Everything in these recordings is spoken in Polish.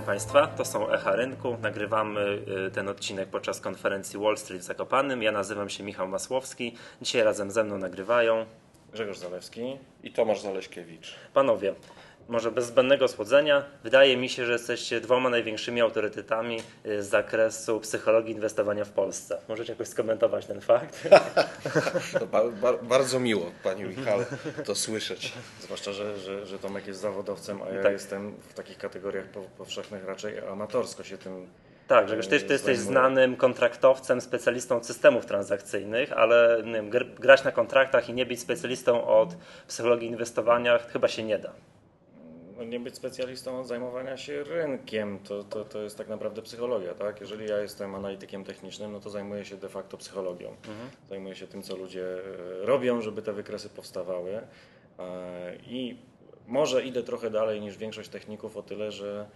Witam Państwa, to są Echa Rynku. Nagrywamy ten odcinek podczas konferencji Wall Street w Zakopanym. Ja nazywam się Michał Masłowski. Dzisiaj razem ze mną nagrywają Grzegorz Zalewski i Tomasz Zaleśkiewicz. Panowie, może bez zbędnego słodzenia, wydaje mi się, że jesteście dwoma największymi autorytetami z zakresu psychologii inwestowania w Polsce. Możecie jakoś skomentować ten fakt? To bardzo miło, Panie Michale, to słyszeć. Zwłaszcza, że Tomek jest zawodowcem, a ja tak. Jestem w takich kategoriach powszechnych raczej amatorsko się tym... Tak, Grzegorz, ty jesteś znanym kontraktowcem, specjalistą systemów transakcyjnych, ale nie wiem, grać na kontraktach i nie być specjalistą od psychologii inwestowania chyba się nie da. Nie być specjalistą od zajmowania się rynkiem, to jest tak naprawdę psychologia, tak? Jeżeli ja jestem analitykiem technicznym, no to zajmuję się de facto psychologią. Zajmuję się tym, co ludzie robią, żeby te wykresy powstawały. I może idę trochę dalej niż większość techników o tyle, że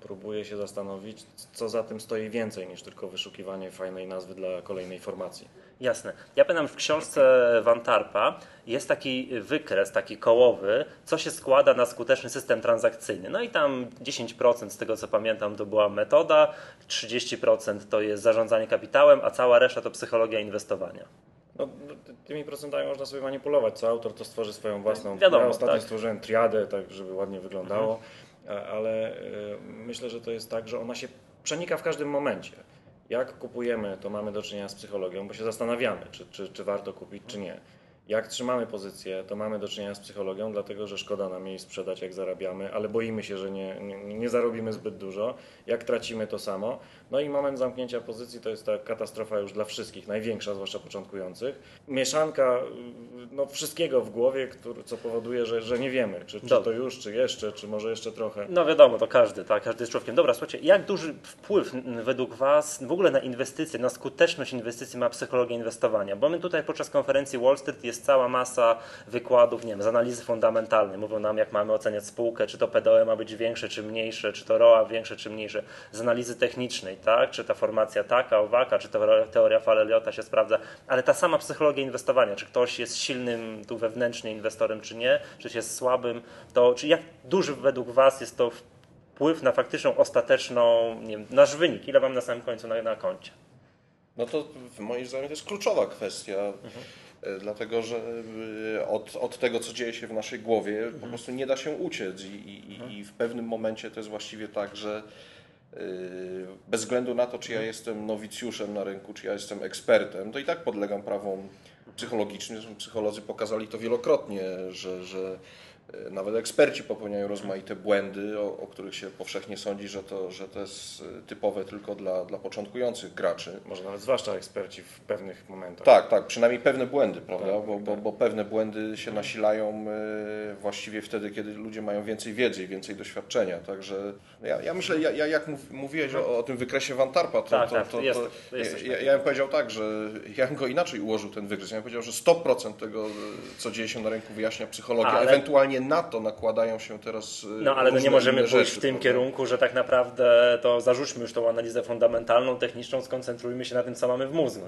próbuję się zastanowić, co za tym stoi więcej niż tylko wyszukiwanie fajnej nazwy dla kolejnej formacji. Jasne. Ja pamiętam, w książce Van Tharpa jest taki wykres, taki kołowy, co się składa na skuteczny system transakcyjny. No i tam 10% z tego, co pamiętam, to była metoda, 30% to jest zarządzanie kapitałem, a cała reszta to psychologia inwestowania. No, tymi procentami można sobie manipulować. Co autor, to stworzy swoją własną. Wiadomo, ja ostatnio stworzyłem triadę, tak żeby ładnie wyglądało. Ale myślę, że to jest tak, że ona się przenika w każdym momencie. Jak kupujemy, to mamy do czynienia z psychologią, bo się zastanawiamy, czy warto kupić, czy nie. Jak trzymamy pozycję, to mamy do czynienia z psychologią, dlatego że szkoda nam jej sprzedać, jak zarabiamy, ale boimy się, że nie zarobimy zbyt dużo. Jak tracimy, to samo. No i moment zamknięcia pozycji to jest ta katastrofa już dla wszystkich, największa, zwłaszcza początkujących. Mieszanka wszystkiego w głowie, co powoduje, że nie wiemy, czy to już, czy jeszcze, czy może jeszcze trochę. No wiadomo, to każdy, tak? Każdy jest człowiekiem. Dobra, słuchajcie, jak duży wpływ według Was w ogóle na inwestycje, na skuteczność inwestycji ma psychologia inwestowania? Bo my tutaj podczas konferencji Wall Street jest cała masa wykładów, z analizy fundamentalnej. Mówią nam, jak mamy oceniać spółkę, czy to PDE ma być większe, czy mniejsze, czy to ROA większe, czy mniejsze. Z analizy technicznej, tak? Czy ta formacja taka, owaka, czy to teoria fal Eliota się sprawdza. Ale ta sama psychologia inwestowania, czy ktoś jest silnym tu wewnętrznie inwestorem, czy nie, czy jest słabym, to czy jak duży według Was jest to wpływ na faktyczną, ostateczną, nasz wynik? Ile mam na samym końcu na koncie? No to moim zdaniem to jest kluczowa kwestia. Dlatego, że od tego, co dzieje się w naszej głowie, po prostu nie da się uciec i w pewnym momencie to jest właściwie tak, że bez względu na to, czy ja jestem nowicjuszem na rynku, czy ja jestem ekspertem, to i tak podlegam prawom psychologicznym. Psycholodzy pokazali to wielokrotnie, że nawet eksperci popełniają rozmaite błędy, o których się powszechnie sądzi, że to jest typowe tylko dla początkujących graczy. Może nawet zwłaszcza eksperci w pewnych momentach. Tak, przynajmniej pewne błędy, prawda? Bo pewne błędy się nasilają właściwie wtedy, kiedy ludzie mają więcej wiedzy i więcej doświadczenia. Także ja myślę, jak mówiłeś o tym wykresie Van Tharpa, ja bym powiedział tak, że ja bym go inaczej ułożył ten wykres. Ja bym powiedział, że 100% tego, co dzieje się na rynku, wyjaśnia psychologia, ewentualnie na to nakładają się teraz. No ale nie możemy pójść w tym kierunku, że tak naprawdę to zarzućmy już tą analizę fundamentalną, techniczną, skoncentrujmy się na tym, co mamy w mózgu,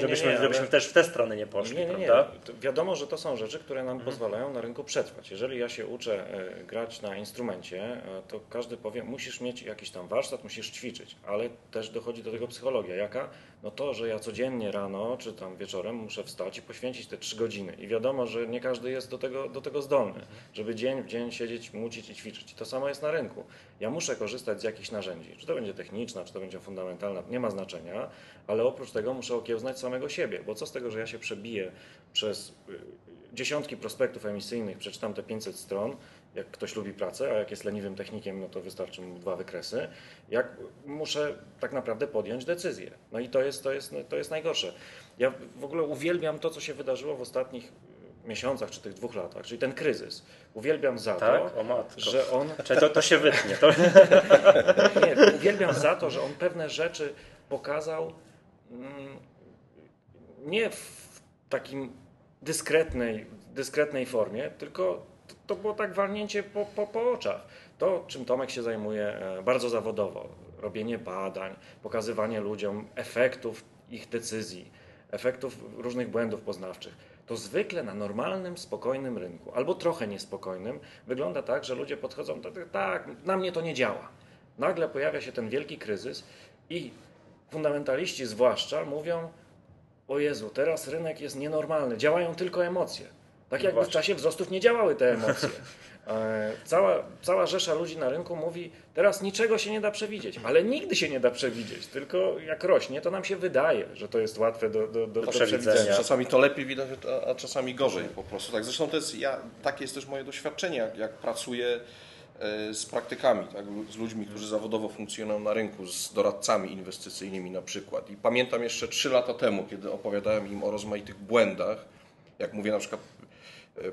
żebyśmy też w tę stronę nie poszli, prawda? Wiadomo, że to są rzeczy, które nam pozwalają na rynku przetrwać. Jeżeli ja się uczę grać na instrumencie, to każdy powie, musisz mieć jakiś tam warsztat, musisz ćwiczyć, ale też dochodzi do tego psychologia. Jaka? No to, że ja codziennie rano czy tam wieczorem muszę wstać i poświęcić te 3 godziny. I wiadomo, że nie każdy jest do tego zdolny, żeby dzień w dzień siedzieć, młócić i ćwiczyć. I to samo jest na rynku. Ja muszę korzystać z jakichś narzędzi. Czy to będzie techniczna, czy to będzie fundamentalna, nie ma znaczenia, ale oprócz tego muszę okiełznać samego siebie, bo co z tego, że ja się przebiję przez dziesiątki prospektów emisyjnych, przeczytam te 500 stron, jak ktoś lubi pracę, a jak jest leniwym technikiem, no to wystarczy mu 2 wykresy, jak muszę tak naprawdę podjąć decyzję. No i to jest najgorsze. Ja w ogóle uwielbiam to, co się wydarzyło w ostatnich miesiącach, czy tych 2 latach, czyli ten kryzys. Uwielbiam za że on... To się wytnie. Nie, uwielbiam za to, że on pewne rzeczy pokazał nie w takim dyskretnej formie, tylko to było tak walnięcie po oczach. To, czym Tomek się zajmuje bardzo zawodowo, robienie badań, pokazywanie ludziom efektów ich decyzji, efektów różnych błędów poznawczych, to zwykle na normalnym, spokojnym rynku, albo trochę niespokojnym, wygląda tak, że ludzie podchodzą, tak, na mnie to nie działa. Nagle pojawia się ten wielki kryzys i fundamentaliści zwłaszcza mówią: o Jezu, teraz rynek jest nienormalny, działają tylko emocje. Tak jakby w czasie wzrostów nie działały te emocje. Cała rzesza ludzi na rynku mówi: teraz niczego się nie da przewidzieć, ale nigdy się nie da przewidzieć, tylko jak rośnie, to nam się wydaje, że to jest łatwe do przewidzenia. Czasami to lepiej widać, a czasami gorzej po prostu. Tak, zresztą to jest, takie jest też moje doświadczenie, jak pracuję z praktykami, tak, z ludźmi, którzy zawodowo funkcjonują na rynku, z doradcami inwestycyjnymi na przykład. I pamiętam jeszcze 3 lata temu, kiedy opowiadałem im o rozmaitych błędach, jak mówię na przykład: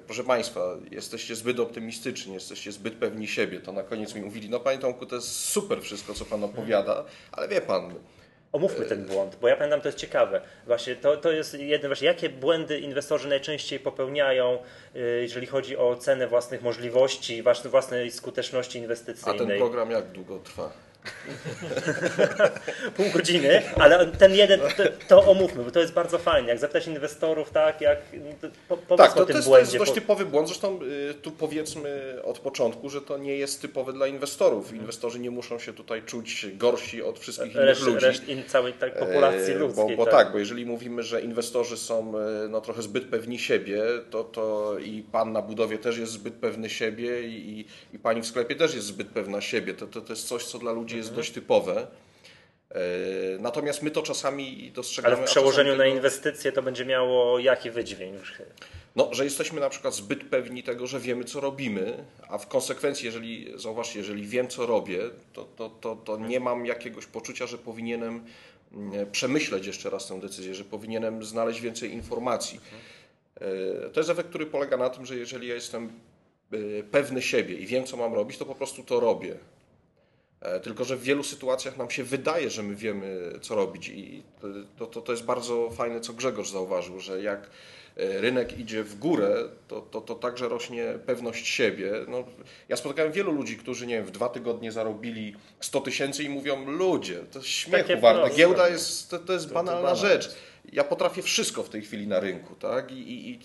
proszę Państwa, jesteście zbyt optymistyczni, jesteście zbyt pewni siebie. To na koniec mi mówili: no Panie Tomku, to jest super wszystko, co Pan opowiada, ale wie Pan... Omówmy ten błąd, bo ja pamiętam, to jest ciekawe. Właśnie to jest jeden, właśnie jakie błędy inwestorzy najczęściej popełniają, jeżeli chodzi o cenę własnych możliwości, własnej skuteczności inwestycyjnej. A ten program jak długo trwa? Pół godziny, ale ten jeden, to omówmy, bo to jest bardzo fajnie. Jak zapytać inwestorów, o tym błędzie. To jest dość typowy błąd, zresztą tu powiedzmy od początku, że to nie jest typowe dla inwestorów. Inwestorzy nie muszą się tutaj czuć gorsi od wszystkich innych ludzi. Całej populacji ludzkiej. Bo jeżeli mówimy, że inwestorzy są trochę zbyt pewni siebie, to i pan na budowie też jest zbyt pewny siebie i pani w sklepie też jest zbyt pewna siebie. To jest coś, co dla ludzi jest dość typowe. Natomiast my to czasami dostrzegamy... Ale w przełożeniu na inwestycje to będzie miało jaki wydźwięk? Że jesteśmy na przykład zbyt pewni tego, że wiemy, co robimy, a w konsekwencji, jeżeli wiem, co robię, to nie mam jakiegoś poczucia, że powinienem przemyśleć jeszcze raz tę decyzję, że powinienem znaleźć więcej informacji. To jest efekt, który polega na tym, że jeżeli ja jestem pewny siebie i wiem, co mam robić, to po prostu to robię. Tylko że w wielu sytuacjach nam się wydaje, że my wiemy, co robić, i to jest bardzo fajne, co Grzegorz zauważył, że jak rynek idzie w górę, to także rośnie pewność siebie. Ja spotkałem wielu ludzi, którzy, nie wiem, w 2 tygodnie zarobili 100 000 i mówią: ludzie, to jest śmiechu warte, giełda jest, to jest banalna rzecz. Ja potrafię wszystko w tej chwili na rynku, tak? I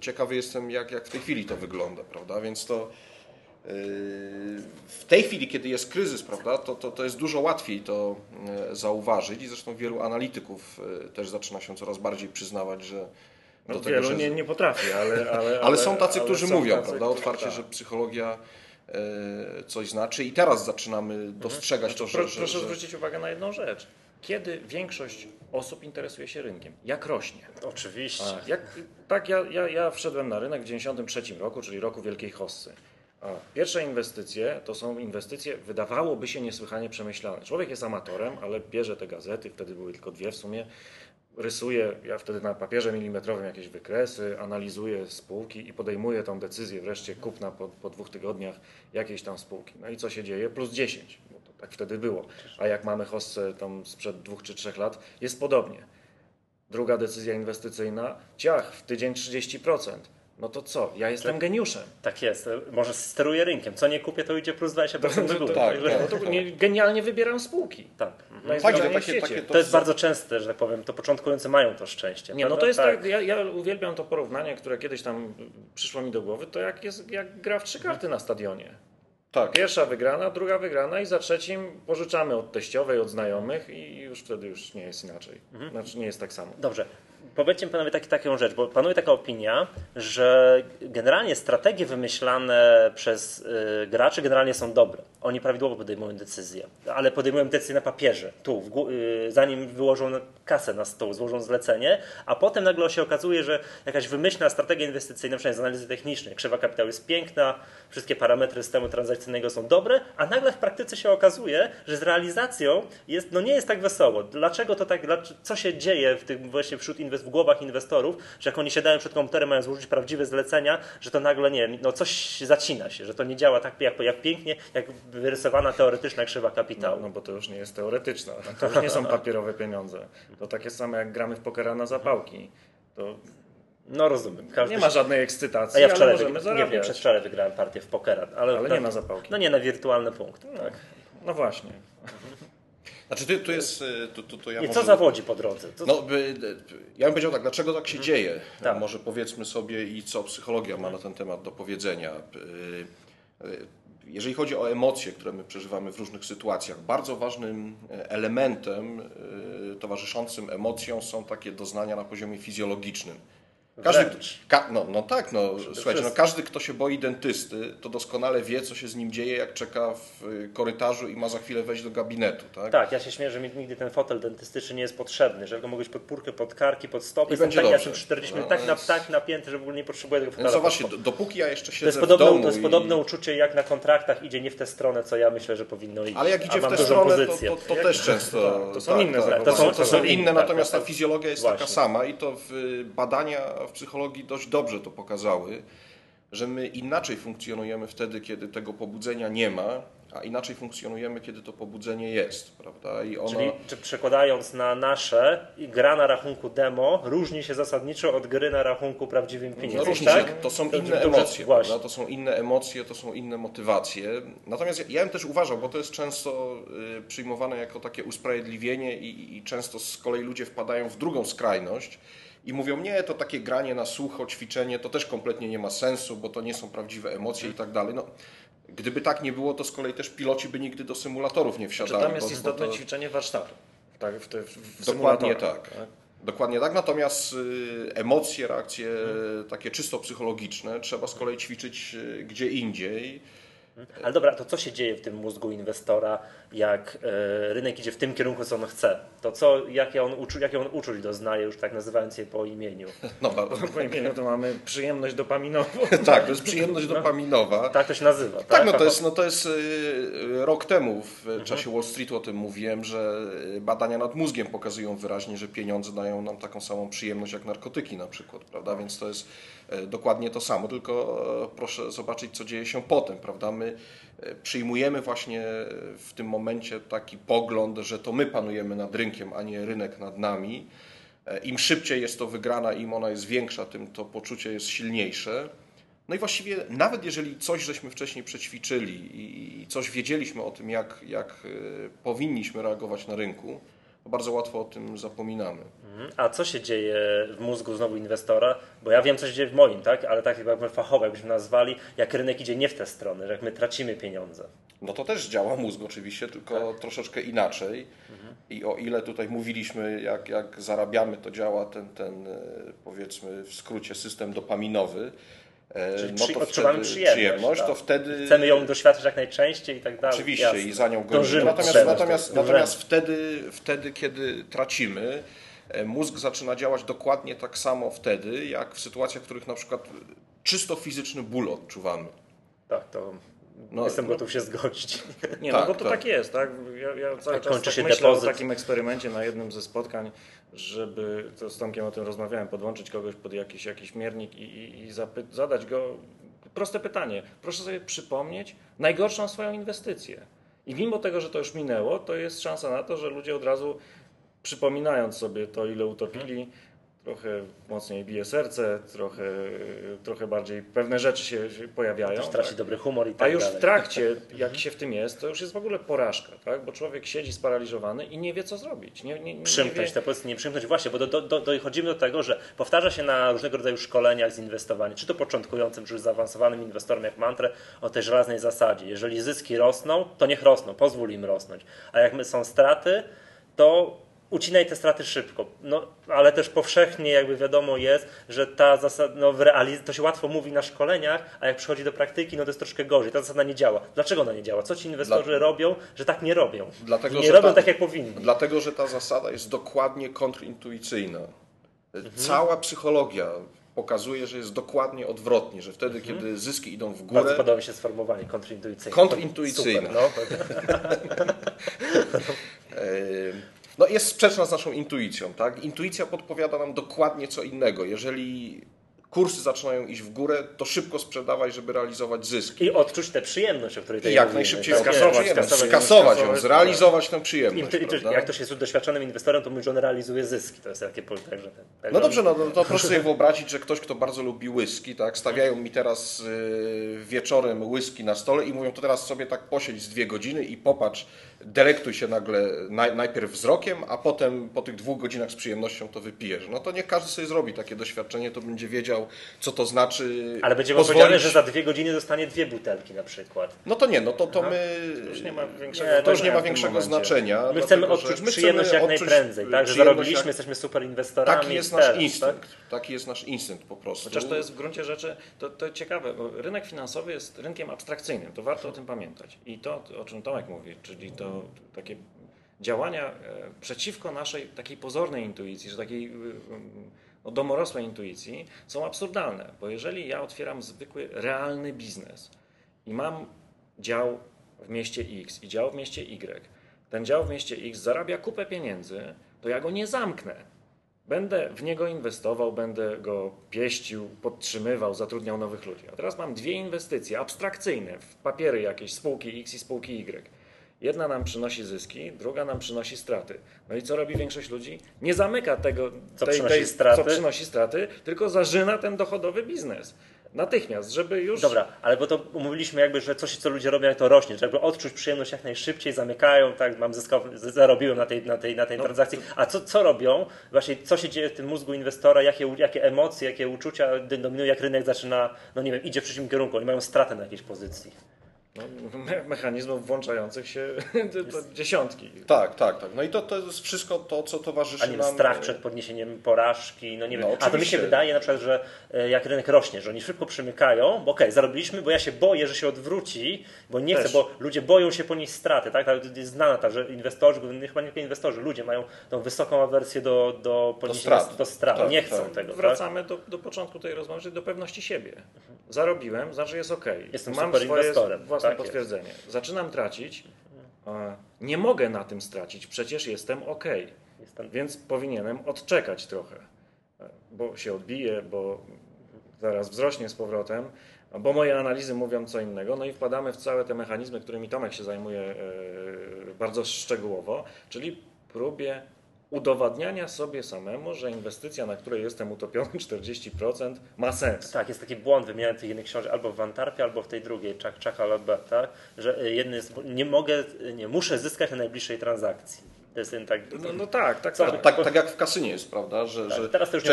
ciekawy jestem, jak w tej chwili to wygląda, prawda? Więc to... W tej chwili, kiedy jest kryzys, prawda, to jest dużo łatwiej to zauważyć i zresztą wielu analityków też zaczyna się coraz bardziej przyznawać, że do tego wielu nie potrafi, ale są tacy, którzy mówią, prawda, otwarcie, że psychologia coś znaczy i teraz zaczynamy dostrzegać Proszę zwrócić uwagę na jedną rzecz. Kiedy większość osób interesuje się rynkiem? Jak rośnie? Oczywiście. Ja wszedłem na rynek w 1993 roku, czyli roku Wielkiej Hossy. Pierwsze inwestycje to są inwestycje, wydawałoby się, niesłychanie przemyślane. Człowiek jest amatorem, ale bierze te gazety, wtedy były tylko 2 w sumie, rysuje, ja wtedy na papierze milimetrowym jakieś wykresy, analizuję spółki i podejmuję tą decyzję wreszcie kupna po 2 tygodniach jakiejś tam spółki. I co się dzieje? Plus 10, bo to tak wtedy było. A jak mamy hossę tam sprzed 2 czy 3 lat, jest podobnie. Druga decyzja inwestycyjna, w tydzień 30%. To co? Ja jestem geniuszem. Tak jest. Może steruję rynkiem. Co nie kupię, to idzie plus 20% do góry. Genialnie wybieram spółki. Tak. To jest bardzo częste, że tak powiem. To początkujący mają to szczęście. To jest tak. Ja uwielbiam to porównanie, które kiedyś tam przyszło mi do głowy. To jak gra w 3 karty na stadionie. Tak. Pierwsza wygrana, druga wygrana i za trzecim pożyczamy od teściowej, od znajomych i wtedy nie jest inaczej. Znaczy nie jest tak samo. Dobrze. Powiedzcie mi panowie taką rzecz, bo panuje taka opinia, że generalnie strategie wymyślane przez graczy generalnie są dobre. Oni prawidłowo podejmują decyzje, ale podejmują decyzje na papierze, zanim wyłożą kasę na stół, złożą zlecenie, a potem nagle się okazuje, że jakaś wymyślna strategia inwestycyjna, przynajmniej z analizy technicznej, krzywa kapitału jest piękna, wszystkie parametry systemu transakcyjnego są dobre, a nagle w praktyce się okazuje, że z realizacją jest, nie jest tak wesoło. Dlaczego to tak, co się dzieje w tym właśnie wśród inwestycji, w głowach inwestorów, że jak oni siadają przed komputerem, mają złożyć prawdziwe zlecenia, że to nagle coś zacina się, że to nie działa tak jak pięknie, jak wyrysowana teoretyczna krzywa kapitału. Bo to już nie jest teoretyczna, to już nie są papierowe pieniądze. To takie samo jak gramy w pokera na zapałki. To... rozumiem. Każdy nie ma żadnej ekscytacji, ja wczoraj ale możemy przedwczoraj wygrałem partię w pokera. Ale nie na zapałki. Nie na wirtualny punkt. Tak. Właśnie. Znaczy tu jest... Co zawodzi po drodze? Ja bym powiedział tak, dlaczego tak się dzieje? Tak. Może powiedzmy sobie i co psychologia ma na ten temat do powiedzenia. Jeżeli chodzi o emocje, które my przeżywamy w różnych sytuacjach, bardzo ważnym elementem towarzyszącym emocjom są takie doznania na poziomie fizjologicznym. Każdy, kto się boi dentysty, to doskonale wie, co się z nim dzieje, jak czeka w korytarzu i ma za chwilę wejść do gabinetu. Tak, ja się śmieję, że mi nigdy ten fotel dentystyczny nie jest potrzebny, że go mogę pod pórkę, pod karki, pod stopy. I będzie tak, dobrze. Ja 40 minut tak napięty, że w ogóle nie potrzebuję tego fotela. No właśnie, dopóki ja jeszcze siedzę w domu... To jest podobne uczucie, jak na kontraktach idzie nie w tę stronę, co ja myślę, że powinno iść. Ale jak idzie w tę stronę, to też często... To są inne, natomiast ta fizjologia jest taka sama i to w badaniach w psychologii dość dobrze to pokazały, że my inaczej funkcjonujemy wtedy, kiedy tego pobudzenia nie ma, a inaczej funkcjonujemy, kiedy to pobudzenie jest, prawda? Czyli przekładając na nasze, gra na rachunku demo różni się zasadniczo od gry na rachunku prawdziwym pieniędzy, to są inne emocje, to są inne motywacje. Natomiast ja bym też uważał, bo to jest często przyjmowane jako takie usprawiedliwienie i często z kolei ludzie wpadają w drugą skrajność, i mówią, nie, to takie granie na sucho, ćwiczenie, to też kompletnie nie ma sensu, bo to nie są prawdziwe emocje i tak dalej. No, gdyby tak nie było, to z kolei też piloci by nigdy do symulatorów nie wsiadali. Tam jest istotne ćwiczenie warsztatu. Tak, w dokładnie tak. Dokładnie tak, natomiast emocje, reakcje takie czysto psychologiczne trzeba z kolei ćwiczyć gdzie indziej. Ale dobra, to co się dzieje w tym mózgu inwestora, jak rynek idzie w tym kierunku, co on chce? To co, jakie on uczuć doznaje, już tak nazywając je po imieniu? No, po imieniu to mamy przyjemność dopaminową. Tak, to jest przyjemność dopaminowa. Tak to się nazywa. Tak, to jest rok temu w czasie Wall Streetu o tym mówiłem, że badania nad mózgiem pokazują wyraźnie, że pieniądze dają nam taką samą przyjemność jak narkotyki na przykład, prawda? Więc to jest dokładnie to samo, tylko proszę zobaczyć, co dzieje się potem, prawda? My przyjmujemy właśnie w tym momencie taki pogląd, że to my panujemy nad rynkiem, a nie rynek nad nami. Im szybciej jest to wygrana, im ona jest większa, tym to poczucie jest silniejsze. No i właściwie nawet jeżeli coś żeśmy wcześniej przećwiczyli i coś wiedzieliśmy o tym, jak powinniśmy reagować na rynku, bardzo łatwo o tym zapominamy. A co się dzieje w mózgu znowu inwestora? Bo ja wiem, co się dzieje w moim, tak? Ale tak jakby fachowo, jakbyśmy nazwali, jak rynek idzie nie w tę stronę, że jak my tracimy pieniądze. No to też działa mózg oczywiście, tylko troszeczkę inaczej. I o ile tutaj mówiliśmy, jak zarabiamy, to działa ten powiedzmy w skrócie system dopaminowy. Czyli odczuwamy przyjemność, to wtedy... Chcemy ją doświadczyć jak najczęściej i tak dalej. Oczywiście i za nią gonimy. Natomiast wtedy, kiedy tracimy, mózg zaczyna działać dokładnie tak samo wtedy, jak w sytuacjach, w których na przykład czysto fizyczny ból odczuwamy. Tak, to... jestem gotów się zgodzić. Tak jest. Tak? Ja cały czas tak myślę o takim eksperymencie na jednym ze spotkań, żeby, to z Tomkiem o tym rozmawiałem, podłączyć kogoś pod jakiś miernik i zadać go proste pytanie. Proszę sobie przypomnieć najgorszą swoją inwestycję. I mimo tego, że to już minęło, to jest szansa na to, że ludzie od razu przypominając sobie to, ile utopili, trochę mocniej bije serce, trochę bardziej pewne rzeczy się pojawiają. Też traci dobry humor i tak dalej. A już w trakcie, jak się w tym jest, to już jest w ogóle porażka, tak? Bo człowiek siedzi sparaliżowany i nie wie, co zrobić. Nie przymknąć, właśnie, bo dochodzimy do tego, że powtarza się na różnego rodzaju szkoleniach z inwestowaniem, czy to początkującym, czy zaawansowanym inwestorom jak mantrę o tej żelaznej zasadzie. Jeżeli zyski rosną, to niech rosną, pozwól im rosnąć. A jak są straty, to ucinaj te straty szybko, ale też powszechnie jakby wiadomo jest, że ta zasada, to się łatwo mówi na szkoleniach, a jak przychodzi do praktyki, to jest troszkę gorzej, ta zasada nie działa. Dlaczego ona nie działa? Co ci inwestorzy robią, że tak nie robią? Tak jak powinni. Dlatego, że ta zasada jest dokładnie kontrintuicyjna. Cała psychologia pokazuje, że jest dokładnie odwrotnie, że wtedy, kiedy zyski idą w górę... Bardzo podoba mi się sformułowanie, kontrintuicyjne. Kontrintuicyjne. No jest sprzeczna z naszą intuicją, tak? Intuicja podpowiada nam dokładnie co innego. Jeżeli kursy zaczynają iść w górę, to szybko sprzedawać, żeby realizować zyski. I odczuć tę przyjemność, o której tutaj mówimy. Jak najszybciej skasować ją, zrealizować tę przyjemność. Jak ktoś jest doświadczonym inwestorem, to mówi, że on realizuje zyski. To jest takie... No dobrze, to proszę sobie wyobrazić, że ktoś, kto bardzo lubi whisky, tak? Stawiają mi teraz wieczorem whisky na stole i mówią, to teraz sobie tak posiedź 2 godziny i popatrz, delektuj się nagle najpierw wzrokiem, a potem po tych 2 godzinach z przyjemnością to wypijesz. No to nie każdy sobie zrobi takie doświadczenie, to będzie wiedział, co to znaczy. Ale będzie powiedziane, że za 2 godziny dostanie 2 butelki na przykład. No to nie, no to my... To już nie ma większego, nie, to już nie ma większego znaczenia. My chcemy odczuć przyjemność jak najprędzej. Tak, że zarobiliśmy, jesteśmy super inwestorami. Taki jest nasz instynkt. Tak? Taki jest nasz instynkt po prostu. Chociaż to jest w gruncie rzeczy, to ciekawe, bo rynek finansowy jest rynkiem abstrakcyjnym, to warto o tym pamiętać. I to, o czym Tomek mówi, czyli to takie działania przeciwko naszej takiej pozornej intuicji, że takiej domorosłej intuicji, są absurdalne. Bo jeżeli ja otwieram zwykły, realny biznes i mam dział w mieście X i dział w mieście Y, ten dział w mieście X zarabia kupę pieniędzy, to ja go nie zamknę. Będę w niego inwestował, będę go pieścił, podtrzymywał, zatrudniał nowych ludzi. A teraz mam 2 inwestycje abstrakcyjne w papiery jakieś, spółki X i spółki Y. Jedna nam przynosi zyski, druga nam przynosi straty. No i co robi większość ludzi? Nie zamyka tego, co przynosi straty, tylko zarzyna ten dochodowy biznes. Natychmiast, żeby już... Dobra, ale bo to mówiliśmy jakby, że coś, co ludzie robią, jak to rośnie, żeby odczuć przyjemność jak najszybciej, zamykają, tak, mam zysk, zarobiłem na tej transakcji. A co robią? Właśnie co się dzieje w tym mózgu inwestora, jakie emocje, jakie uczucia dominują, jak rynek zaczyna, no nie wiem, idzie w przeciwnym kierunku, oni mają stratę na jakiejś pozycji. No, mechanizmów włączających się to dziesiątki. Tak. No i to jest wszystko to, co towarzyszy nam. Strach przed podniesieniem porażki, no nie wiem. No, a to mi się wydaje na przykład, że jak rynek rośnie, że oni szybko przymykają, bo okej, zarobiliśmy, bo ja się boję, że się odwróci, bo nie chcę, bo ludzie boją się ponieść straty, tak? Jest znana ta, że inwestorzy, chyba nie tylko inwestorzy, ludzie mają tą wysoką awersję do poniesienia do strat. Tak, nie chcą tego. Wracamy do początku tej rozmowy, czyli do pewności siebie. Zarobiłem, znaczy jest okej. Jestem super inwestorem. Tak, potwierdzenie. Jest. Zaczynam tracić, nie mogę na tym stracić, przecież jestem ok, więc powinienem odczekać trochę, bo się odbiję, bo zaraz wzrośnie z powrotem, bo moje analizy mówią co innego, no i wpadamy w całe te mechanizmy, którymi Tomek się zajmuje bardzo szczegółowo, czyli próbie udowadniania sobie samemu, że inwestycja, na której jestem utopiony 40%, ma sens. Tak, jest taki błąd wymieniany w tych innych książek, albo w Van Tharpie, albo w tej drugiej, Czacha Lambert, że jedny jest, muszę zyskać na najbliższej transakcji. Tak jak w kasynie jest, prawda? Że teraz to już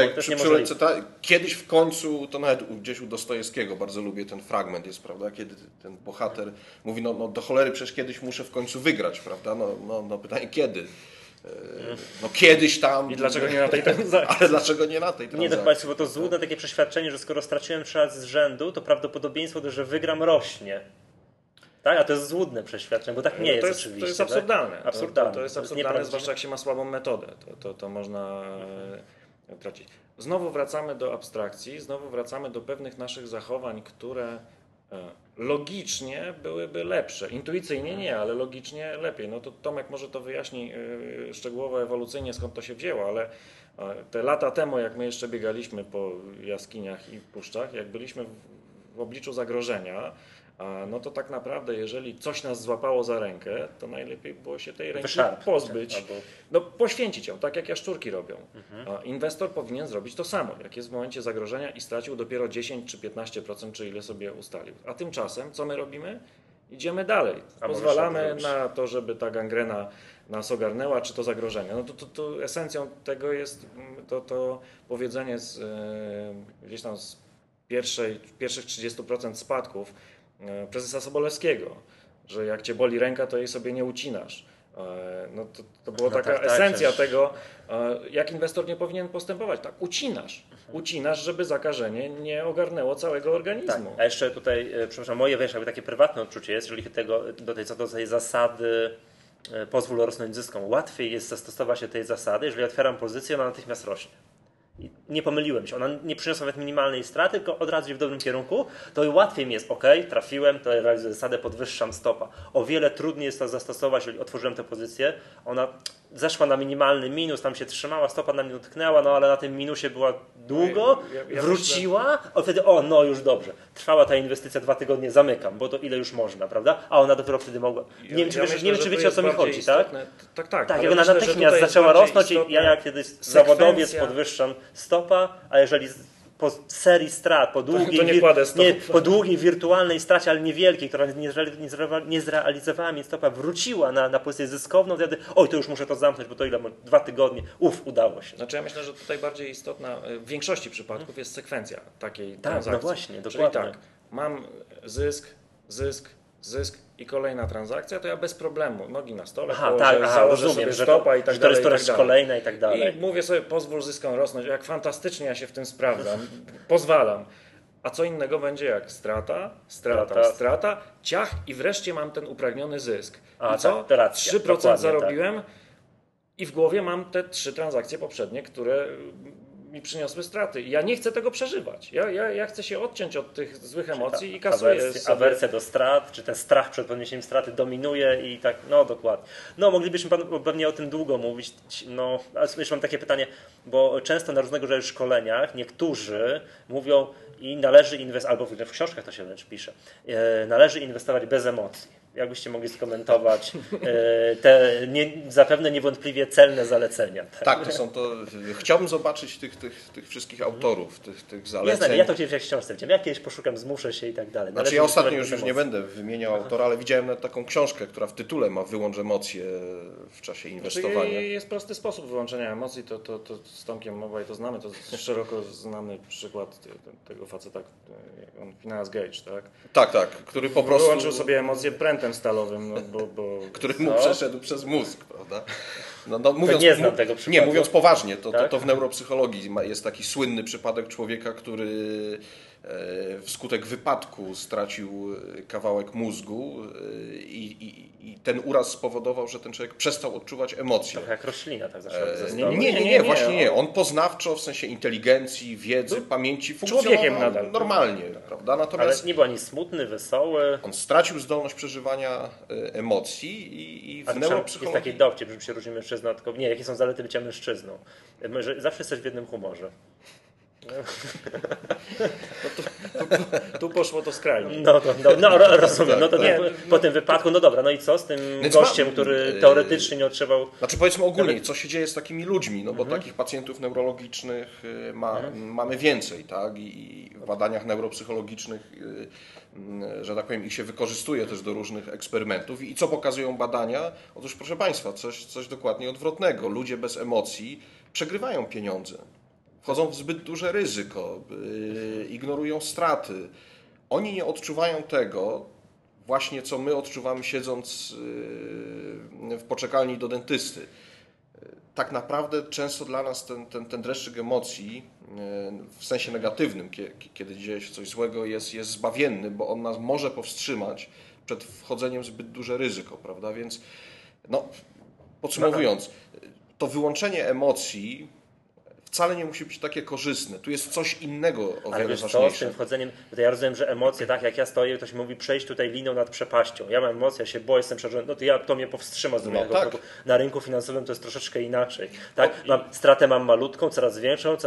kiedyś w końcu, to nawet gdzieś u Dostojewskiego, bardzo lubię ten fragment, jest, prawda? Kiedy ten bohater mówi, no do cholery, przecież kiedyś muszę w końcu wygrać, prawda? No pytanie kiedy? No kiedyś tam. I dlaczego nie na tej transakcji? Ale dlaczego nie na tej transakcji? Nie, tak Państwu, bo to złudne takie przeświadczenie, że skoro straciłem 3 razy z rzędu, to prawdopodobieństwo, że wygram, rośnie. Tak, a to jest złudne przeświadczenie, bo tak nie jest oczywiście. To jest absurdalne. Tak? To jest absurdalne, zwłaszcza jak się ma słabą metodę. To można tracić. Znowu wracamy do abstrakcji, znowu wracamy do pewnych naszych zachowań, które logicznie byłyby lepsze. Intuicyjnie nie, ale logicznie lepiej. No to Tomek może to wyjaśni szczegółowo, ewolucyjnie, skąd to się wzięło, ale te lata temu, jak my jeszcze biegaliśmy po jaskiniach i puszczach, jak byliśmy w obliczu zagrożenia, no to tak naprawdę, jeżeli coś nas złapało za rękę, to najlepiej było się tej ręki pozbyć, no poświęcić ją, tak jak jaszczurki robią. Inwestor powinien zrobić to samo, jak jest w momencie zagrożenia i stracił dopiero 10 czy 15%, czy ile sobie ustalił. A tymczasem, co my robimy? Idziemy dalej. Pozwalamy na to, żeby ta gangrena nas ogarnęła, czy to zagrożenie. No to esencją tego jest to powiedzenie gdzieś tam z pierwszych 30% spadków, prezesa Sobolewskiego, że jak cię boli ręka, to jej sobie nie ucinasz. No to była taka esencja tego, jak inwestor nie powinien postępować. Tak, ucinasz. Ucinasz, żeby zakażenie nie ogarnęło całego organizmu. Tak. A jeszcze tutaj, przepraszam, moje wejście, takie prywatne odczucie jest, jeżeli do tej zasady pozwól rosnąć zyskom, łatwiej jest zastosować się tej zasady, jeżeli otwieram pozycję, ona natychmiast rośnie. Nie pomyliłem się, ona nie przyniosła nawet minimalnej straty, tylko od razu idzie w dobrym kierunku, to łatwiej mi jest, trafiłem, to realizuję zasadę, podwyższam stopa. O wiele trudniej jest to zastosować, jeżeli otworzyłem tę pozycję, ona zeszła na minimalny minus, tam się trzymała, stopa na mnie dotknęła, ale na tym minusie była długo, wróciła, wtedy już dobrze, trwała ta inwestycja 2 tygodnie, zamykam, bo to ile już można, prawda? A ona dopiero wtedy mogła. Nie wiem, czy wiecie, o co mi chodzi, istotne. Tak. Tak, jak ona natychmiast zaczęła rosnąć i ja kiedyś zawodowiec podwyższam stopa, a jeżeli po serii strat, po długiej wirtualnej stracie, ale niewielkiej, która nie zrealizowała mi stopa, wróciła na pozycję zyskowną, wtedy oj, to już muszę to zamknąć, bo to ile, 2 tygodnie, udało się. Znaczy ja myślę, że tutaj bardziej istotna w większości przypadków jest sekwencja takiej transakcji. Tak, no właśnie, dokładnie. Czyli tak, mam zysk i kolejna transakcja, to ja bez problemu, nogi na stole, założę sobie stopa i tak dalej. To jest kolejna i tak dalej. I mówię sobie, pozwól zyskom rosnąć, jak fantastycznie ja się w tym sprawdzam, pozwalam. A co innego będzie jak strata, ciach i wreszcie mam ten upragniony zysk. I co? 3% zarobiłem i w głowie mam te 3 transakcje poprzednie, które mi przyniosły straty. Ja nie chcę tego przeżywać. Ja chcę się odciąć od tych złych emocji i kasuję. Awersja do strat, czy ten strach przed poniesieniem straty dominuje i tak, no dokładnie. No moglibyśmy pewnie o tym długo mówić, no, ale jeszcze mam takie pytanie, bo często na różnego rodzaju szkoleniach niektórzy mówią i należy inwestować, albo w książkach to się wręcz pisze, należy inwestować bez emocji. Jakbyście mogli skomentować te zapewne niewątpliwie celne zalecenia. Tak, to są to. Chciałbym zobaczyć tych wszystkich autorów, tych zaleceń. Nie znam, ja to gdzieś w książce widziałem. Ja kiedyś poszukam, zmuszę się i tak dalej. Znaczy ja ostatnio już nie będę wymieniał autora, ale widziałem nawet taką książkę, która w tytule ma wyłącz emocje w czasie inwestowania. Znaczy jest prosty sposób wyłączenia emocji, to z Tomkiem Mobaj to znamy, to szeroko znany przykład tego faceta, on Finance Gage, tak? Tak, który po prostu wyłączył sobie emocje prętem stalowym, no, bo który mu przeszedł przez mózg, prawda? No, mówiąc, nie znam tego przykładu. Nie, mówiąc poważnie, to w neuropsychologii jest taki słynny przypadek człowieka, który wskutek wypadku stracił kawałek mózgu i ten uraz spowodował, że ten człowiek przestał odczuwać emocje. Tak jak roślina tak zawsze. Nie, właśnie nie. On poznawczo, w sensie inteligencji, wiedzy, pamięci funkcjonował nadal, normalnie, prawda? Natomiast ale nie był ani smutny, wesoły. On stracił zdolność przeżywania emocji i w neuropsychologii... Jest taki dowcip, żeby się różni mężczyzna, tylko nie, jakie są zalety bycia mężczyzną. Zawsze jesteś w jednym humorze. No tu poszło to skrajnie. No rozumiem. No to tak, po tym wypadku, no dobra, no i co z tym gościem, który teoretycznie nie otrzymał... Znaczy powiedzmy ogólnie, co się dzieje z takimi ludźmi, no bo takich pacjentów neurologicznych mamy więcej, tak? I w badaniach neuropsychologicznych, że tak powiem, ich się wykorzystuje też do różnych eksperymentów. I co pokazują badania? Otóż proszę Państwa, coś dokładnie odwrotnego. Ludzie bez emocji przegrywają pieniądze. Wchodzą w zbyt duże ryzyko, ignorują straty. Oni nie odczuwają tego, właśnie co my odczuwamy siedząc w poczekalni do dentysty. Tak naprawdę często dla nas ten dreszczyk emocji, w sensie negatywnym, kiedy dzieje się coś złego, jest zbawienny, bo on nas może powstrzymać przed wchodzeniem w zbyt duże ryzyko, prawda? Więc no, podsumowując, to wyłączenie emocji wcale nie musi być takie korzystne. Tu jest coś innego o wiele ważniejsze. Ale z tym wchodzeniem, to ja rozumiem, że emocje, tak jak ja stoję, ktoś mówi przejść tutaj linią nad przepaścią. Ja mam emocje, ja się boję, jestem przerażony, to mnie powstrzyma z mojego kroku. Na rynku finansowym to jest troszeczkę inaczej. Tak? Stratę mam malutką, coraz większą,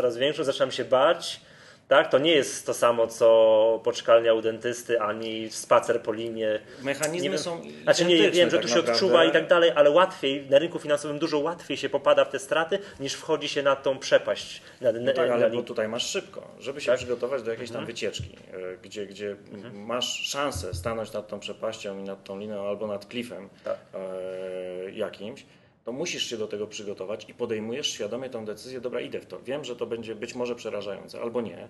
zaczynam się bać. Tak? To nie jest to samo, co poczekalnia u dentysty, ani spacer po linie. Mechanizmy są identyczne. Znaczy nie wiem, że tu się odczuwa i tak dalej, ale łatwiej, na rynku finansowym dużo łatwiej się popada w te straty, niż wchodzi się na tą przepaść. Bo tutaj masz szybko, żeby się przygotować do jakiejś tam wycieczki, gdzie masz szansę stanąć nad tą przepaścią i nad tą linią, albo nad klifem jakimś. To musisz się do tego przygotować i podejmujesz świadomie tą decyzję, dobra, idę w to. Wiem, że to będzie być może przerażające, albo nie.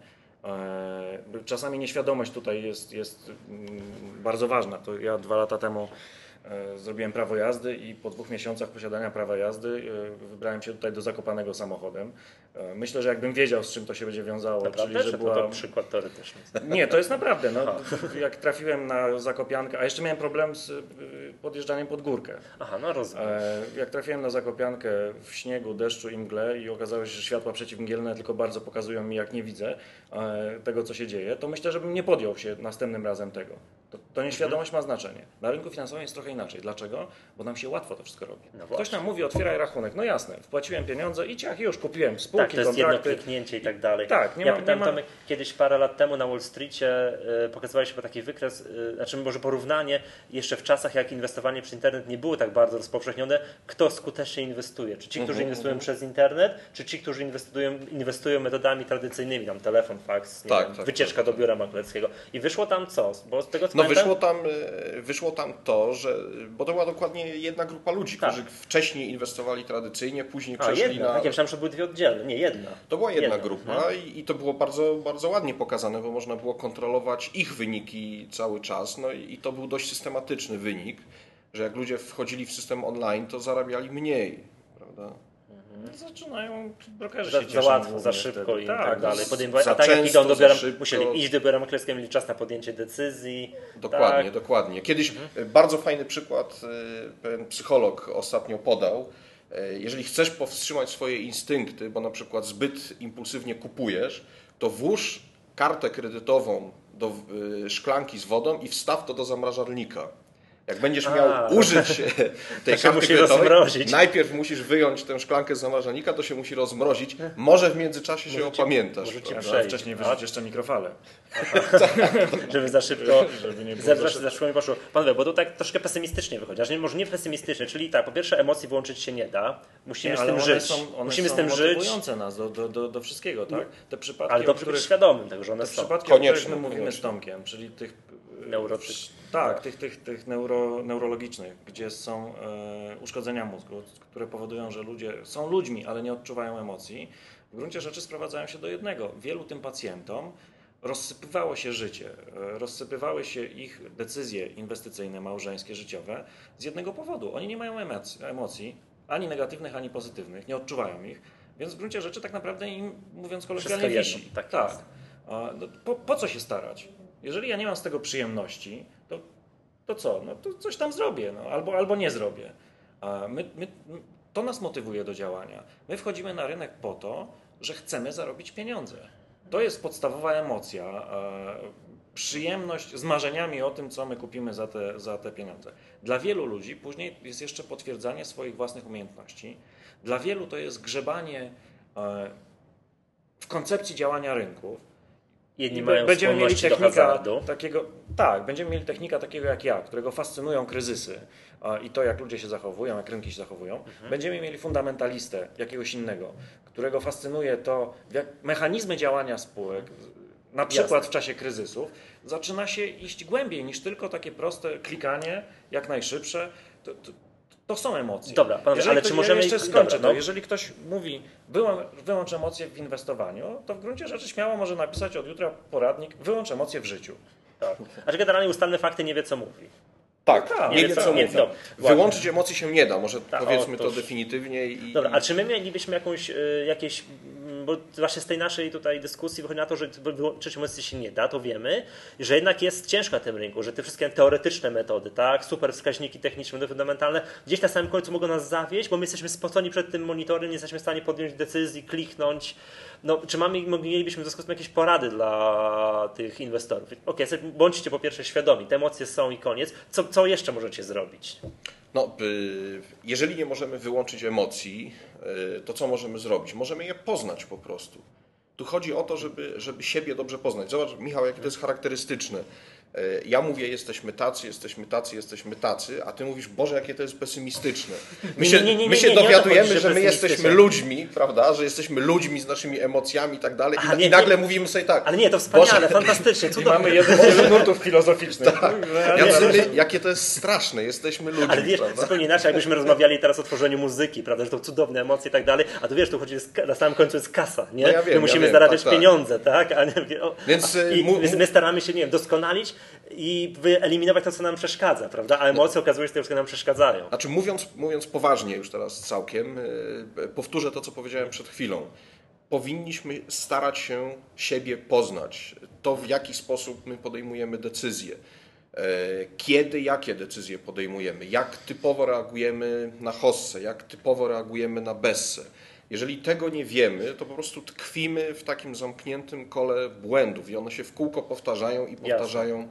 Czasami nieświadomość tutaj jest bardzo ważna. To ja 2 lata temu zrobiłem prawo jazdy i po 2 miesiącach posiadania prawa jazdy wybrałem się tutaj do Zakopanego samochodem. Myślę, że jakbym wiedział, z czym to się będzie wiązało. Naprawdę? Czyli, że to przykład teoretyczny. Nie, to jest naprawdę. No, jak trafiłem na Zakopiankę, a jeszcze miałem problem z podjeżdżaniem pod górkę. Aha, no rozumiem. Jak trafiłem na Zakopiankę w śniegu, deszczu i mgle i okazało się, że światła przeciwmgielne tylko bardzo pokazują mi, jak nie widzę tego, co się dzieje, to myślę, żebym nie podjął się następnym razem tego. To nieświadomość ma znaczenie. Na rynku finansowym jest trochę inaczej. Dlaczego? Bo nam się łatwo to wszystko robi. No ktoś nam mówi, otwieraj rachunek. No jasne, wpłaciłem pieniądze i ciach, już kupiłem spółki, kontrakty. Tak, to jest jedno kliknięcie i tak dalej. Tak, nie ja pytałem nie ma... Tomek, kiedyś parę lat temu na Wall Streetie pokazywałeś chyba taki wykres, znaczy może porównanie jeszcze w czasach, jak inwestowanie przez internet nie było tak bardzo rozpowszechnione, kto skutecznie inwestuje. Czy ci, którzy inwestują przez internet, czy ci, którzy inwestują metodami tradycyjnymi, tam telefon, faks, nie tak, wiem, tak, wycieczka do biura maklerskiego. I wyszło tam co? Bo z tego co wyszło tam to, że, bo to była dokładnie jedna grupa ludzi, tak, którzy wcześniej inwestowali tradycyjnie, później przeszli na... Tak, ja myślałem, że były dwie oddzielne, nie jedna. To była jedna grupa i to było bardzo, bardzo ładnie pokazane, bo można było kontrolować ich wyniki cały czas, no i to był dość systematyczny wynik, że jak ludzie wchodzili w system online, to zarabiali mniej, prawda? Zaczynają brokerzy się cieszą, za szybko i tak dalej. A tak jak idą do biura, musieli iść do biura maklerskiego, mieli czas na podjęcie decyzji. Dokładnie, tak. Dokładnie. Kiedyś bardzo fajny przykład pewien psycholog ostatnio podał. Jeżeli chcesz powstrzymać swoje instynkty, bo na przykład zbyt impulsywnie kupujesz, to włóż kartę kredytową do szklanki z wodą i wstaw to do zamrażarnika. Jak będziesz miał użyć tej karty kredytowej, najpierw musisz wyjąć tę szklankę z zamrażalnika, to się musi rozmrozić. Może w międzyczasie się opamiętasz. Wcześniej wyrzuć jeszcze mikrofalę. Żeby za szybko, żeby nie poszło. Panowie, bo to tak troszkę pesymistycznie wychodzi. Aż nie, może nie pesymistycznie, czyli tak, po pierwsze emocji włączyć się nie da. Musimy z tym żyć. Musimy z tym żyć. Motywujące nas do wszystkiego, tak? Te przypadki, ale dobrze być świadomym tego, że one są. Te przypadki, my mówimy z Tomkiem, czyli tych neurologicznych, gdzie są uszkodzenia mózgu, które powodują, że ludzie są ludźmi, ale nie odczuwają emocji, w gruncie rzeczy sprowadzają się do jednego. Wielu tym pacjentom rozsypywało się życie, rozsypywały się ich decyzje inwestycyjne, małżeńskie, życiowe z jednego powodu. Oni nie mają emocji, ani negatywnych, ani pozytywnych, nie odczuwają ich, więc w gruncie rzeczy tak naprawdę im, mówiąc kolokwialnie, wisi. Tak. Po co się starać? Jeżeli ja nie mam z tego przyjemności, to co? No to coś tam zrobię, no, albo nie zrobię. A to nas motywuje do działania. My wchodzimy na rynek po to, że chcemy zarobić pieniądze. To jest podstawowa emocja, przyjemność z marzeniami o tym, co my kupimy za te pieniądze. Dla wielu ludzi później jest jeszcze potwierdzanie swoich własnych umiejętności. Dla wielu to jest grzebanie w koncepcji działania rynków. Jedni mają skłonności do hazardu. Będziemy mieli technika takiego jak ja, którego fascynują kryzysy i to, jak ludzie się zachowują, jak rynki się zachowują. Mhm. Będziemy mieli fundamentalistę jakiegoś innego, którego fascynuje to, jak mechanizmy działania spółek, na przykład w czasie kryzysów, zaczyna się iść głębiej niż tylko takie proste klikanie, jak najszybsze. To są emocje. Dobra, panowie, ale czy możemy... Jeszcze skończę to. Jeżeli ktoś mówi, wyłącz emocje w inwestowaniu, to w gruncie rzeczy śmiało może napisać od jutra poradnik, wyłącz emocje w życiu. Tak. Znaczy generalnie ustalne fakty, nie wie co mówi. Tak, nie wie co mówi. No, wyłączyć emocje się nie da, może powiedzmy to definitywnie. Dobra, a czy my mielibyśmy jakieś... Bo właśnie z tej naszej tutaj dyskusji wychodzi na to, że wyłączyć emocje się nie da, to wiemy, że jednak jest ciężko na tym rynku, że te wszystkie teoretyczne metody, tak, super wskaźniki techniczne, fundamentalne, gdzieś na samym końcu mogą nas zawieść, bo my jesteśmy spoceni przed tym monitorem, nie jesteśmy w stanie podjąć decyzji, kliknąć. No, czy mielibyśmy w związku z tym jakieś porady dla tych inwestorów? Okej, bądźcie po pierwsze świadomi, te emocje są i koniec. Co jeszcze możecie zrobić? No, jeżeli nie możemy wyłączyć emocji, to co możemy zrobić? Możemy je poznać po prostu. Tu chodzi o to, żeby siebie dobrze poznać. Zobacz, Michał, jakie to jest charakterystyczne. Ja mówię, jesteśmy tacy, a ty mówisz, Boże, jakie to jest pesymistyczne. My się dowiadujemy, że my jesteśmy ludźmi, prawda, że jesteśmy ludźmi z naszymi emocjami i tak dalej. I nagle mówimy sobie tak. Ale nie, to wspaniale, Boże, fantastycznie, cudownie. Mamy jeden z nurtów filozoficznych. Tak. Jakie to jest straszne, jesteśmy ludźmi. Ale wiesz, zupełnie inaczej, jakbyśmy rozmawiali teraz o tworzeniu muzyki, prawda, że to cudowne emocje i tak dalej, a tu wiesz, tu chodzi, na samym końcu jest kasa, nie? No ja wiem, my musimy zarabiać pieniądze, tak? My staramy się, nie wiem, doskonalić i wyeliminować to, co nam przeszkadza, prawda? A emocje okazuje się, że nam przeszkadzają. Znaczy, mówiąc poważnie już teraz całkiem, powtórzę to, co powiedziałem przed chwilą. Powinniśmy starać się siebie poznać. To, w jaki sposób my podejmujemy decyzje. Kiedy, jakie decyzje podejmujemy. Jak typowo reagujemy na hossę, jak typowo reagujemy na bessę. Jeżeli tego nie wiemy, to po prostu tkwimy w takim zamkniętym kole błędów i one się w kółko powtarzają i powtarzają.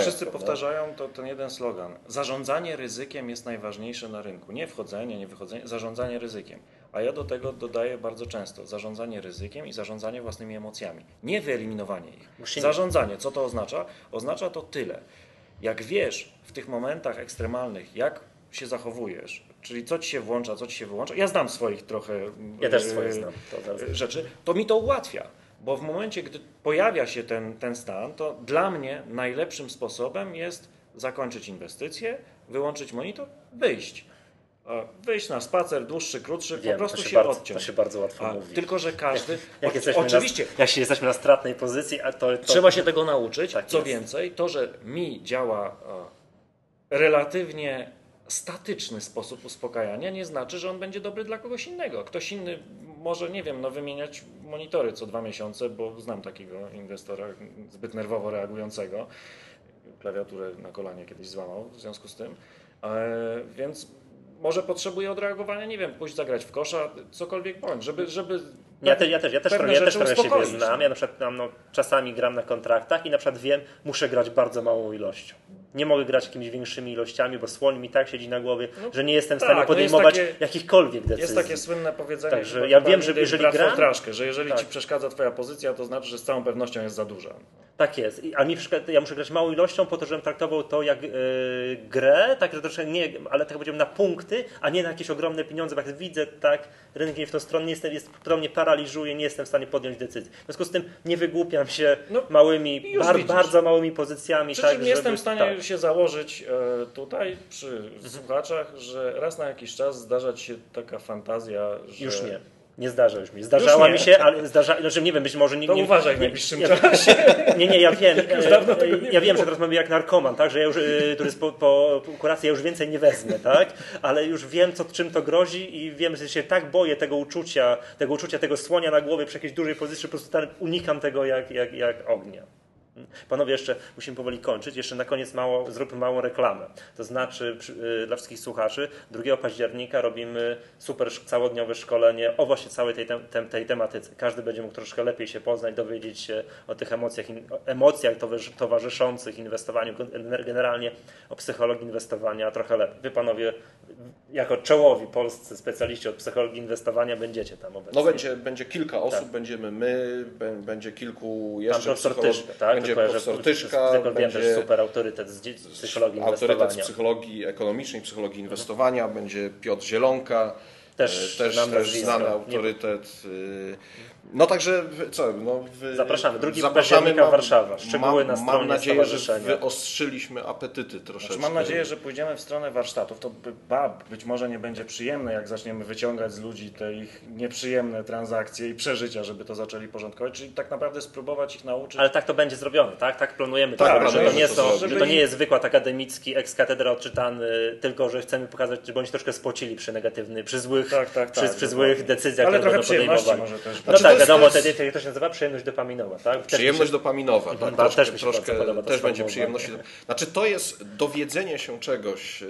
Wszyscy powtarzają to ten jeden slogan. Zarządzanie ryzykiem jest najważniejsze na rynku. Nie wchodzenie, nie wychodzenie, zarządzanie ryzykiem. A ja do tego dodaję bardzo często zarządzanie ryzykiem i zarządzanie własnymi emocjami. Nie wyeliminowanie ich. Zarządzanie, co to oznacza? Oznacza to tyle. Jak wiesz w tych momentach ekstremalnych, jak się zachowujesz, czyli co ci się włącza, co ci się wyłącza. Ja znam swoich trochę rzeczy. To mi to ułatwia, bo w momencie, gdy pojawia się ten stan, to dla mnie najlepszym sposobem jest zakończyć inwestycję, wyłączyć monitor, wyjść na spacer, dłuższy, krótszy, po prostu się odciąć. To się bardzo łatwo mówi. Tylko, że każdy... Jak jesteśmy na stratnej pozycji, trzeba się tego nauczyć. Tak więcej, to, że mi działa relatywnie statyczny sposób uspokajania, nie znaczy, że on będzie dobry dla kogoś innego. Ktoś inny może, wymieniać monitory co 2 miesiące, bo znam takiego inwestora zbyt nerwowo reagującego. Klawiaturę na kolanie kiedyś złamał w związku z tym. Więc... Może potrzebuje odreagowania, pójść zagrać w kosza, cokolwiek bądź, żeby ja też trochę siebie znam. Ja na przykład czasami gram na kontraktach i na przykład wiem, muszę grać bardzo małą ilością. Nie mogę grać jakimiś większymi ilościami, bo słoń mi tak siedzi na głowie, że nie jestem w stanie podejmować jakichkolwiek decyzji. Jest takie słynne powiedzenie, także ja wiem, że jeżeli gram... że jeżeli ci przeszkadza twoja pozycja, to znaczy, że z całą pewnością jest za duża. Tak jest. A mi przykład, ja muszę grać małą ilością po to, żebym traktował to jak grę, także troszkę tak powiedziałem, na punkty, a nie na jakieś ogromne pieniądze, bo jak widzę, rynek nie w tą stronę, to mnie paraliżuje, nie jestem w stanie podjąć decyzji. W związku z tym nie wygłupiam się małymi, bardzo małymi pozycjami. Przy czym nie jestem w stanie się założyć tutaj przy słuchaczach, że raz na jakiś czas zdarza ci się taka fantazja, że... Już nie. Nie zdarza już mi. Zdarzała mi się, ale być może... Nie, uważaj w najbliższym czasie. Ja wiem. Ja wiem, że teraz mam jak narkoman, tak? Że ja już, który jest po kuracji, ja już więcej nie wezmę, tak? Ale już wiem, czym to grozi i wiem, że się tak boję tego słonia na głowie przy jakiejś dużej pozycji, że po prostu unikam tego jak ognia. Panowie, jeszcze musimy powoli kończyć. Jeszcze na koniec zróbmy małą reklamę. To znaczy dla wszystkich słuchaczy 2 października robimy super całodniowe szkolenie o właśnie całej tej tematyce. Każdy będzie mógł troszkę lepiej się poznać, dowiedzieć się o tych emocjach towarzyszących inwestowaniu, generalnie o psychologii inwestowania trochę lepiej. Wy panowie jako czołowi polscy specjaliści od psychologii inwestowania będziecie tam obecni. Będzie kilka osób, będziemy my, będzie kilku jeszcze psychologów. Będzie profesor Tyszka, będzie super autorytet z psychologii inwestowania. Autorytet z psychologii ekonomicznej, psychologii inwestowania, będzie Piotr Zielonka, też znany autorytet. Także zapraszamy. 2 października Warszawa. Szczegóły na stronie stowarzyszenia. Mam nadzieję, że wyostrzyliśmy apetyty troszeczkę. Mam nadzieję, że pójdziemy w stronę warsztatów. To być może nie będzie przyjemne, jak zaczniemy wyciągać z ludzi te ich nieprzyjemne transakcje i przeżycia, żeby to zaczęli porządkować. Czyli tak naprawdę spróbować ich nauczyć. Ale tak to będzie zrobione, tak? Tak planujemy. To nie jest wykład akademicki, ex-katedra odczytany, tylko że chcemy pokazać, bądź troszkę spocili przy złych decyzjach, ale które będą podejmowane. Może też wiadomo, to się nazywa przyjemność dopaminowa. Tak? Przyjemność dopaminowa. Tak, troszkę podoba, też będzie przyjemność. To jest dowiedzenie się czegoś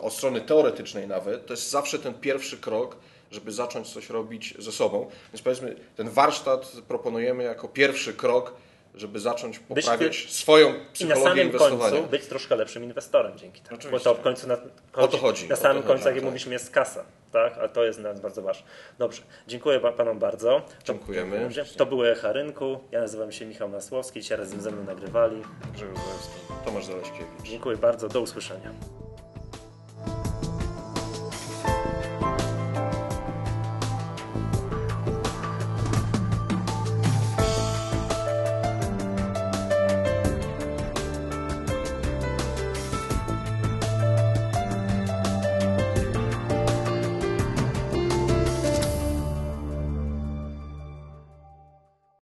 od strony teoretycznej nawet. To jest zawsze ten pierwszy krok, żeby zacząć coś robić ze sobą. Więc powiedzmy, ten warsztat proponujemy jako pierwszy krok, żeby zacząć poprawiać swoją psychologię inwestowania. I na samym końcu być troszkę lepszym inwestorem dzięki temu. Bo to w końcu o to chodzi. Na samym końcu, jak mówiliśmy, jest kasa. Tak? A to jest dla nas bardzo ważne. Dobrze, dziękuję panom bardzo. Dziękujemy. To były Echa Rynku. Ja nazywam się Michał Masłowski. Dzisiaj razem ze mną nagrywali Grzegorz Zalewski, Tomasz Zaleśkiewicz. Dziękuję bardzo. Do usłyszenia.